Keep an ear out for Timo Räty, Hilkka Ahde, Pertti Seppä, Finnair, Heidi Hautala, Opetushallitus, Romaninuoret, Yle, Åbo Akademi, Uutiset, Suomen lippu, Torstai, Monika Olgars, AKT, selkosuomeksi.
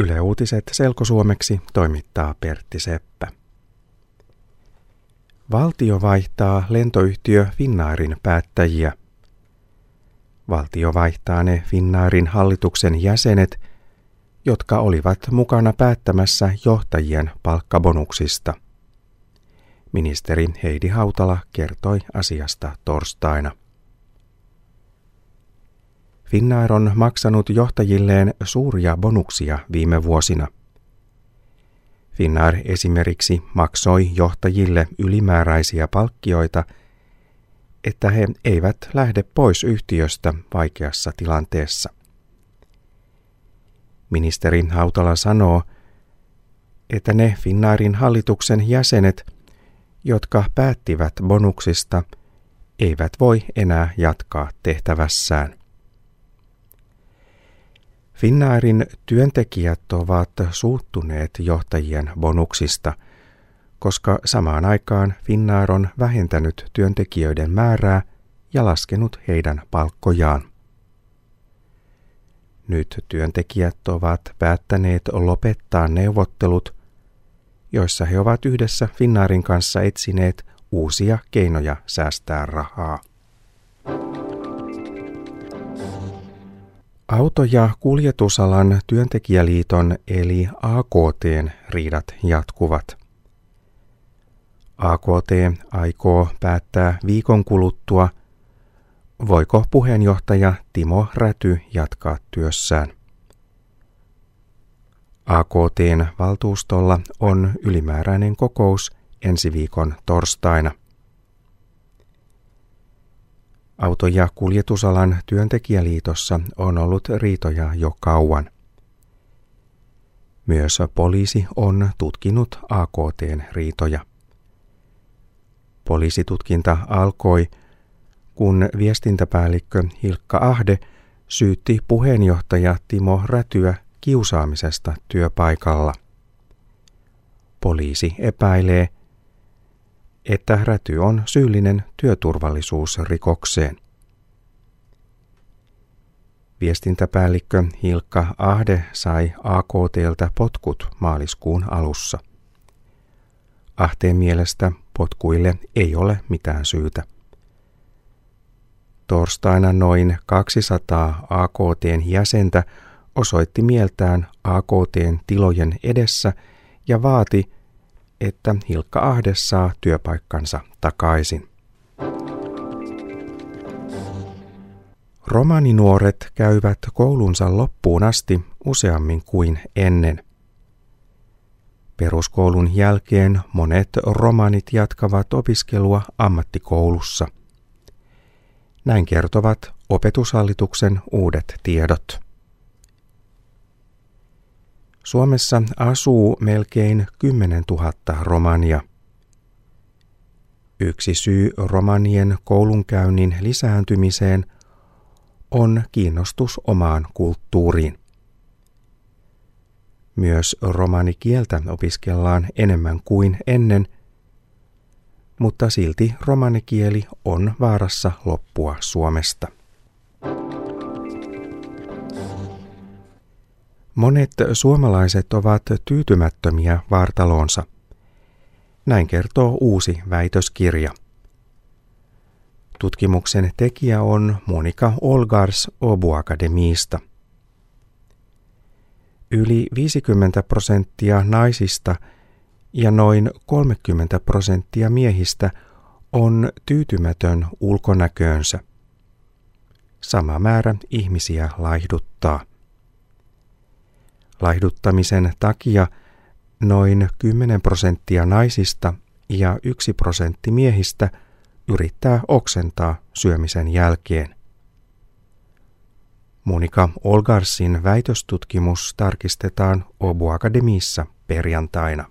Yle Uutiset selkosuomeksi toimittaa Pertti Seppä. Valtio vaihtaa lentoyhtiö Finnairin päättäjiä. Valtio vaihtaa ne Finnairin hallituksen jäsenet, jotka olivat mukana päättämässä johtajien palkkabonuksista. Ministeri Heidi Hautala kertoi asiasta torstaina. Finnair on maksanut johtajilleen suuria bonuksia viime vuosina. Finnair esimerkiksi maksoi johtajille ylimääräisiä palkkioita, että he eivät lähde pois yhtiöstä vaikeassa tilanteessa. Ministeri Hautala sanoo, että ne Finnairin hallituksen jäsenet, jotka päättivät bonuksista, eivät voi enää jatkaa tehtävässään. Finnairin työntekijät ovat suuttuneet johtajien bonuksista, koska samaan aikaan Finnair on vähentänyt työntekijöiden määrää ja laskenut heidän palkkojaan. Nyt työntekijät ovat päättäneet lopettaa neuvottelut, joissa he ovat yhdessä Finnairin kanssa etsineet uusia keinoja säästää rahaa. Auto- ja kuljetusalan työntekijäliiton eli AKT:n riidat jatkuvat. AKT aikoo päättää viikon kuluttua, voiko puheenjohtaja Timo Räty jatkaa työssään. AKT:n valtuustolla on ylimääräinen kokous ensi viikon torstaina. Auto- ja kuljetusalan työntekijäliitossa on ollut riitoja jo kauan. Myös poliisi on tutkinut AKT:n riitoja. Poliisitutkinta alkoi, kun viestintäpäällikkö Hilkka Ahde syytti puheenjohtaja Timo Rätyä kiusaamisesta työpaikalla. Poliisi epäilee, että Räty on syyllinen työturvallisuusrikokseen. Viestintäpäällikkö Hilkka Ahde sai AKT:ltä potkut maaliskuun alussa. Ahteen mielestä potkuille ei ole mitään syytä. Torstaina noin 200 AKT:n jäsentä osoitti mieltään AKT:n tilojen edessä ja vaati, että Hilkka Ahde saa työpaikkansa takaisin. Romaninuoret käyvät koulunsa loppuun asti useammin kuin ennen. Peruskoulun jälkeen monet romanit jatkavat opiskelua ammattikoulussa. Näin kertovat Opetushallituksen uudet tiedot. Suomessa asuu melkein 10 000 romania. Yksi syy romanien koulunkäynnin lisääntymiseen on kiinnostus omaan kulttuuriin. Myös romanikieltä opiskellaan enemmän kuin ennen, mutta silti romanikieli on vaarassa loppua Suomesta. Monet suomalaiset ovat tyytymättömiä vartaloonsa. Näin kertoo uusi väitöskirja. Tutkimuksen tekijä on Monika Olgars Åbo Akademiista. Yli 50% naisista ja noin 30% miehistä on tyytymätön ulkonäköönsä. Sama määrä ihmisiä laihduttaa. Laihduttamisen takia noin 10% naisista ja 1% miehistä yrittää oksentaa syömisen jälkeen. Monika Olgarsin väitöstutkimus tarkistetaan Åbo Akademiissa perjantaina.